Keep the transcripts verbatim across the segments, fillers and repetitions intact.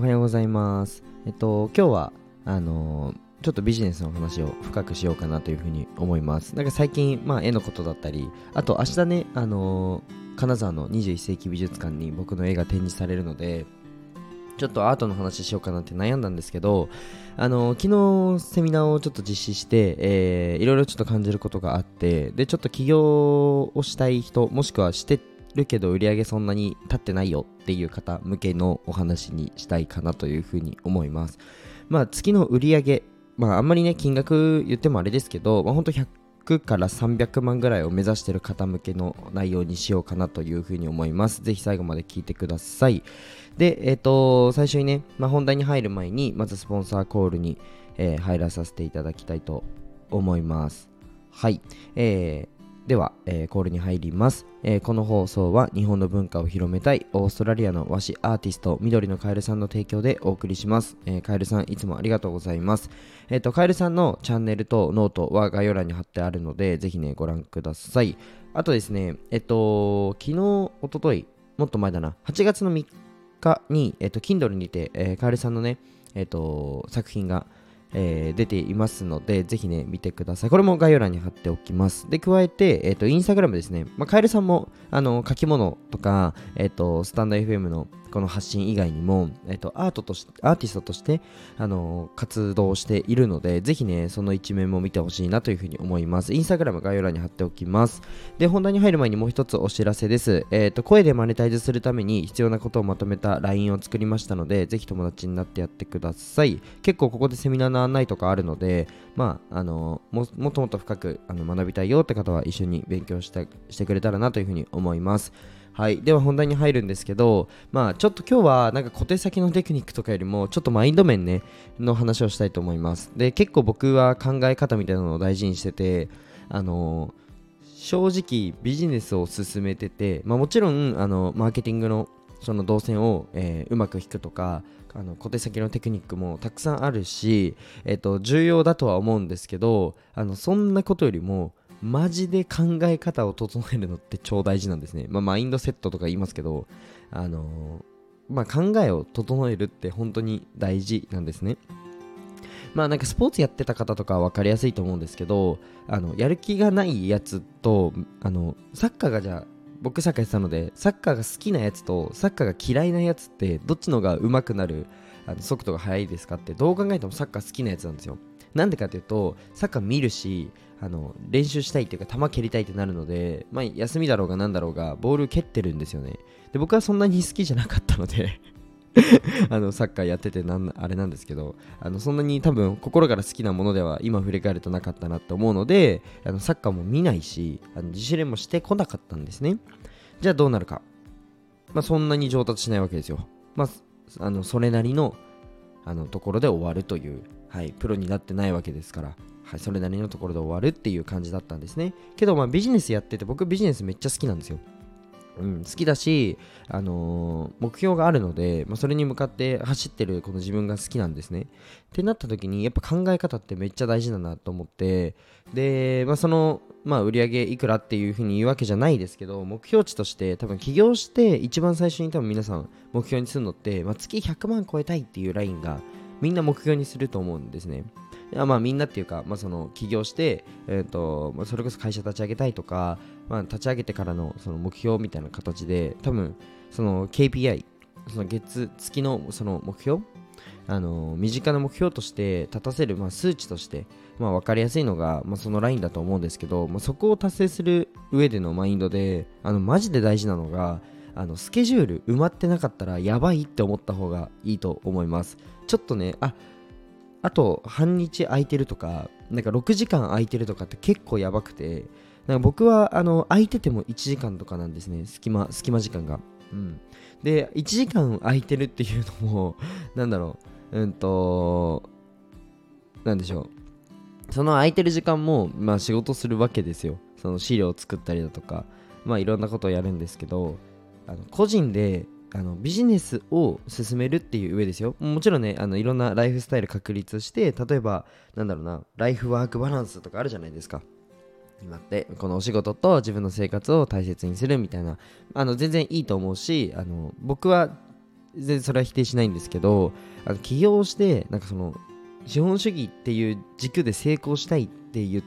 おはようございます。えっと今日はあのー、ちょっとビジネスの話を深くしようかなというふうに思います。なんか最近まあ絵のことだったり、あと明日ねあのー、金沢のにじゅういっ世紀美術館に僕の絵が展示されるので、ちょっとアートの話しようかなって悩んだんですけど、あの昨日セミナーをちょっと実施して、えー、いろいろちょっと感じることがあって、でちょっと起業をしたい人、もしくはしてるけど売り上げそんなに立ってないよっていう方向けのお話にしたいかなというふうに思います。まあ月の売り上げ、まああんまりね金額言ってもあれですけど、まあ、ほんとひゃくからさんびゃくまんぐらいを目指してる方向けの内容にしようかなというふうに思います。ぜひ最後まで聞いてください。で、えっと最初にね、まあ、本題に入る前にまずスポンサーコールに、えー、入らさせていただきたいと思います。はい、えーでは、えー、コールに入ります、えー、この放送は日本の文化を広めたいオーストラリアの和紙アーティスト緑のカエルさんの提供でお送りします、えー、カエルさんいつもありがとうございます、えーと、カエルさんのチャンネルとノートは概要欄に貼ってあるのでぜひねご覧ください。あとですね、えっと昨日一昨日もっと前だなはちがつのみっかに、えっと、Kindle にて、えー、カエルさんのね、えっと、作品がえー、出ていますのでぜひね見てください。これも概要欄に貼っておきます。で加えて、えーと、インスタグラムですね、まあ、カエルさんもあの書き物とか、えーと、スタンド エフエム のこの発信以外にも、えーと、アートとしアーティストとしてあの活動しているのでぜひねその一面も見てほしいなというふうに思います。インスタグラム概要欄に貼っておきます。で本題に入る前にもう一つお知らせです。えーと、声でマネタイズするために必要なことをまとめた ライン を作りましたのでぜひ友達になってやってください。結構ここでセミナーの案内とかあるので、まあ、あの も, もっともっと深くあの学びたいよって方は一緒に勉強したしてくれたらなというふうに思います。はい、では本題に入るんですけど、まあ、ちょっと今日はなんか小手先のテクニックとかよりもちょっとマインド面、ね、の話をしたいと思います。で結構僕は考え方みたいなのを大事にしてて、あの正直ビジネスを進めてて、まあ、もちろんあのマーケティングのその動線を、えー、うまく引くとかあの小手先のテクニックもたくさんあるし、えーと、重要だとは思うんですけど、あのそんなことよりもマジで考え方を整えるのって超大事なんですね。まあ、マインドセットとか言いますけど、あのーまあ、考えを整えるって本当に大事なんですね。まあなんかスポーツやってた方とかは分かりやすいと思うんですけど、あのやる気がないやつとあのサッカーがじゃあ僕サッカーやってたのでサッカーが好きなやつとサッカーが嫌いなやつってどっちの方が上手くなるあの速度が速いですかってどう考えてもサッカー好きなやつなんですよ。なんでかっていうとサッカー見るしあの練習したいっていうか球蹴りたいってなるので、まあ、休みだろうがなんだろうがボール蹴ってるんですよね。で僕はそんなに好きじゃなかったのであのサッカーやっててなんあれなんですけど、あのそんなに多分心から好きなものでは今振り返るとなかったなって思うので、あのサッカーも見ないしあの自主練もしてこなかったんですね。じゃあどうなるか、まあ、そんなに上達しないわけですよ。まあ、あのそれなりのあのところで終わるという、はい、プロになってないわけですから、はい、それなりのところで終わるっていう感じだったんですね。けどまあビジネスやってて僕ビジネスめっちゃ好きなんですよ。うん、好きだし、あのー、目標があるので、まあ、それに向かって走ってるこの自分が好きなんですね。ってなった時にやっぱ考え方ってめっちゃ大事だなと思って、で、まあ、その、まあ、売り上げいくらっていうふうに言うわけじゃないですけど、目標値として多分起業して一番最初に多分皆さん目標にするのって、まあ、月ひゃくまん超えたいっていうラインがみんな目標にすると思うんですね。まあみんなっていうか、まあ、その起業して、えーとまあ、それこそ会社立ち上げたいとか、まあ、立ち上げてからのその目標みたいな形で多分その ケーピーアイ その月月のその目標、あのー、身近な目標として立たせる、まあ、数値として、まあ、分かりやすいのが、まあ、そのラインだと思うんですけど、まあ、そこを達成する上でのマインドであのマジで大事なのがあのスケジュール埋まってなかったらやばいって思った方がいいと思います。ちょっとねああと半日空いてるとか、なんかろくじかん空いてるとかって結構やばくて、なんか僕はあの空いててもいちじかんとかなんですね、隙間、隙間時間が、うん、でいちじかん空いてるっていうのもなんだろう、うんとなんでしょう、その空いてる時間もまあ仕事するわけですよ。その資料を作ったりだとか、まあいろんなことをやるんですけど、あの個人であのビジネスを進めるっていう上ですよ。もちろんねあのいろんなライフスタイル確立して、例えばなんだろうなライフワークバランスとかあるじゃないですか。今ってこのお仕事と自分の生活を大切にするみたいな、あの全然いいと思うし、あの僕は全然それは否定しないんですけど、あの起業してなんかその資本主義っていう軸で成功したいって言っ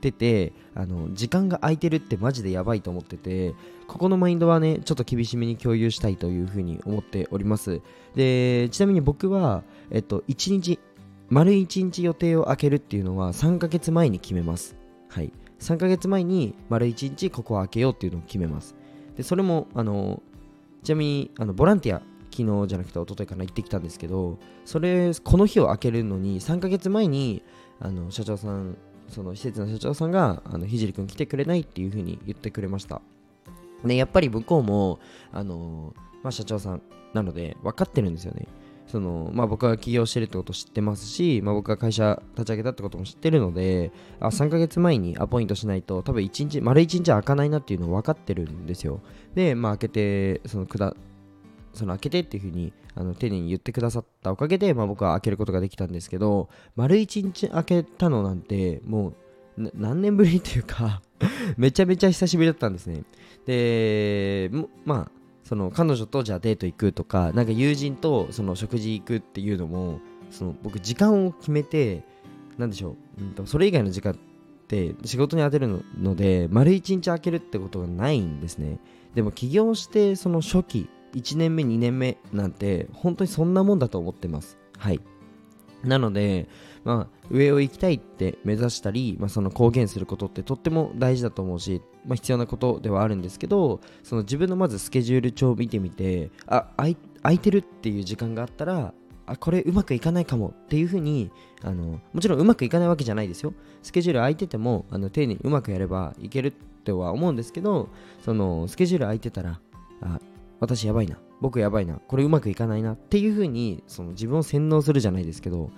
てて、あの時間が空いてるってマジでやばいと思ってて、ここのマインドはねちょっと厳しめに共有したいというふうに思っております。でちなみに僕は、えっと、いちにち丸いちにち予定を空けるっていうのはさんかげつまえに決めます。はい、さんかげつまえに丸いちにちここを空けようっていうのを決めます。でそれもあのちなみにあのボランティア昨日じゃなくて一昨日かな行ってきたんですけど、それこの日を空けるのにさんかげつまえにあの社長さん、その施設の社長さんがあのひじりくん来てくれないっていう風に言ってくれました。でやっぱり向こうもあの、まあ、社長さんなので分かってるんですよね。そのまあ、僕が起業してるってこと知ってますし、まあ、僕が会社立ち上げたってことも知ってるので、あさんかげつまえにアポイントしないと多分いちにち丸いちにち開かないなっていうの分かってるんですよ。で、まあ、開けてそのくだその開けてっていうふうにあの丁寧に言ってくださったおかげで、まあ、僕は開けることができたんですけど、丸いちにち開けたのなんてもう何年ぶりっていうかめちゃめちゃ久しぶりだったんですね。でまあその彼女とじゃあデート行くとか、なんか友人とその食事行くっていうのも、その僕時間を決めて、なんでしょう、うんと、それ以外の時間って仕事に当てるので丸一日空けるってことがないんですね。でも起業してその初期いちねんめにねんめなんて本当にそんなもんだと思ってます。はい、なので、まあ、上を行きたいって目指したり、まあ、その公言することってとっても大事だと思うし、まあ、必要なことではあるんですけど、その自分のまずスケジュール帳を見てみて、あ、空いてるっていう時間があったら、あ、これうまくいかないかもっていうふうに、あのもちろんうまくいかないわけじゃないですよ。スケジュール空いててもあの丁寧にうまくやればいけるっては思うんですけど、そのスケジュール空いてたら、あ、私やばいな、僕やばいな、これうまくいかないなっていう風にその自分を洗脳するじゃないですけど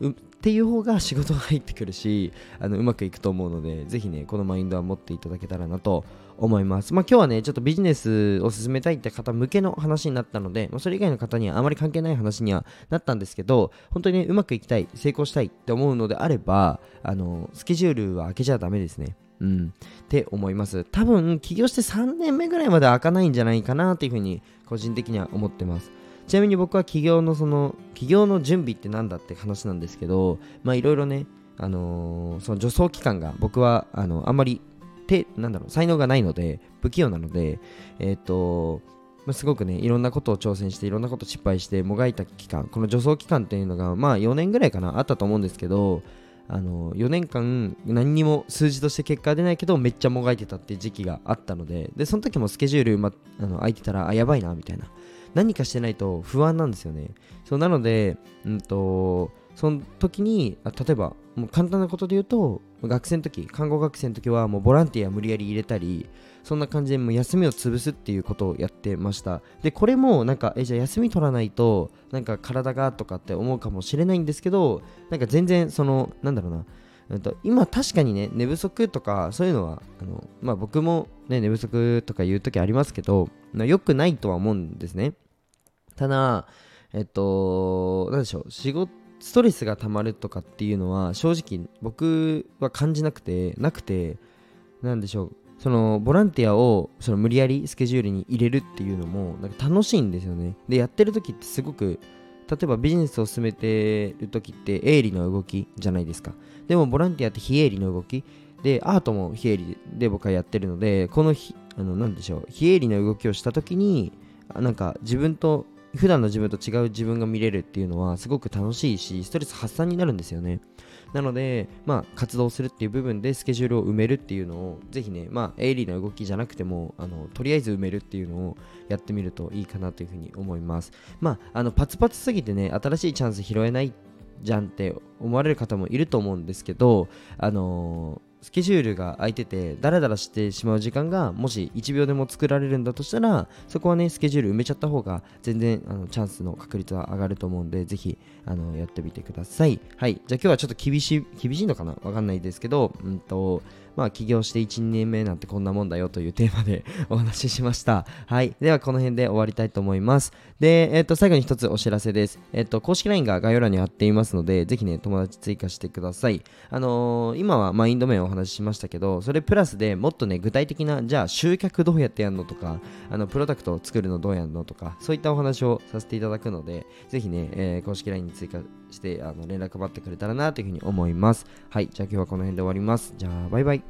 うっていう方が仕事が入ってくるし、あのうまくいくと思うので、ぜひねこのマインドは持っていただけたらなと思います。まあ今日はねちょっとビジネスを進めたいって方向けの話になったので、まあ、それ以外の方にはあまり関係ない話にはなったんですけど、本当にねうまくいきたい、成功したいって思うのであれば、あのスケジュールは開けちゃダメですね。うん、って思います。多分起業してさんねんめぐらいまで開かないんじゃないかなっていうふうに個人的には思ってます。ちなみに僕は起業のその起業の準備ってなんだって話なんですけど、まあいろいろね、あのー、その助走期間が僕はあのあんまり手なんだろう才能がないので不器用なので、えっとまあ、すごくねいろんなことを挑戦していろんなこと失敗してもがいた期間、この助走期間っていうのがまあよねんぐらいかなあったと思うんですけど、あのよねんかん何にも数字として結果は出ないけどめっちゃもがいてたっていう時期があったので、でその時もスケジュール、ま、あの空いてたらあやばいなみたいな、何かしてないと不安なんですよね。そうなので、うんとその時に例えばもう簡単なことで言うと、学生の時看護学生の時はもうボランティア無理やり入れたり、そんな感じでもう休みを潰すっていうことをやってました。でこれもなんかえじゃあ休み取らないとなんか体がとかって思うかもしれないんですけど、なんか全然そのなんだろうな、うんと今確かにね寝不足とかそういうのはあの、まあ、僕も、ね、寝不足とか言う時ありますけど良くないとは思うんですね。ただえっとなんでしょう仕事ストレスが溜まるとかっていうのは正直僕は感じなくてなくてなんでしょうそのボランティアをその無理やりスケジュールに入れるっていうのもなんか楽しいんですよね。でやってる時ってすごく例えばビジネスを進めてる時って営利の動きじゃないですか。でもボランティアって非営利の動きでアートも非営利で僕はやってるので、このひあのなんでしょう非営利の動きをした時になんか自分と普段の自分と違う自分が見れるっていうのはすごく楽しいしストレス発散になるんですよね。なのでまあ活動するっていう部分でスケジュールを埋めるっていうのをぜひねまあエイリーの動きじゃなくてもあのとりあえず埋めるっていうのをやってみるといいかなというふうに思います。まああのパツパツすぎてね新しいチャンス拾えないじゃんって思われる方もいると思うんですけど、あのースケジュールが空いててダラダラしてしまう時間がもしいちびょうでも作られるんだとしたら、そこはねスケジュール埋めちゃった方が全然あのチャンスの確率は上がると思うんで、ぜひあのやってみてください。はい、じゃあ今日はちょっと厳しい厳しいのかなわかんないですけど、うんとまあ起業していち、にねんめなんてこんなもんだよというテーマでお話ししました。はい、ではこの辺で終わりたいと思います。で、えっと最後に一つお知らせです。えっと公式 ライン が概要欄に貼っていますので、ぜひね友達追加してください。あのー、今はマインド面をお話ししましたけど、それプラスでもっとね具体的な、じゃあ集客どうやってやるのとか、あのプロダクトを作るのどうやるのとか、そういったお話をさせていただくので、ぜひね、えー、公式 ライン に追加してあの連絡待ってくれたらなというふうに思います。はい、じゃあ今日はこの辺で終わります。じゃあバイバイ。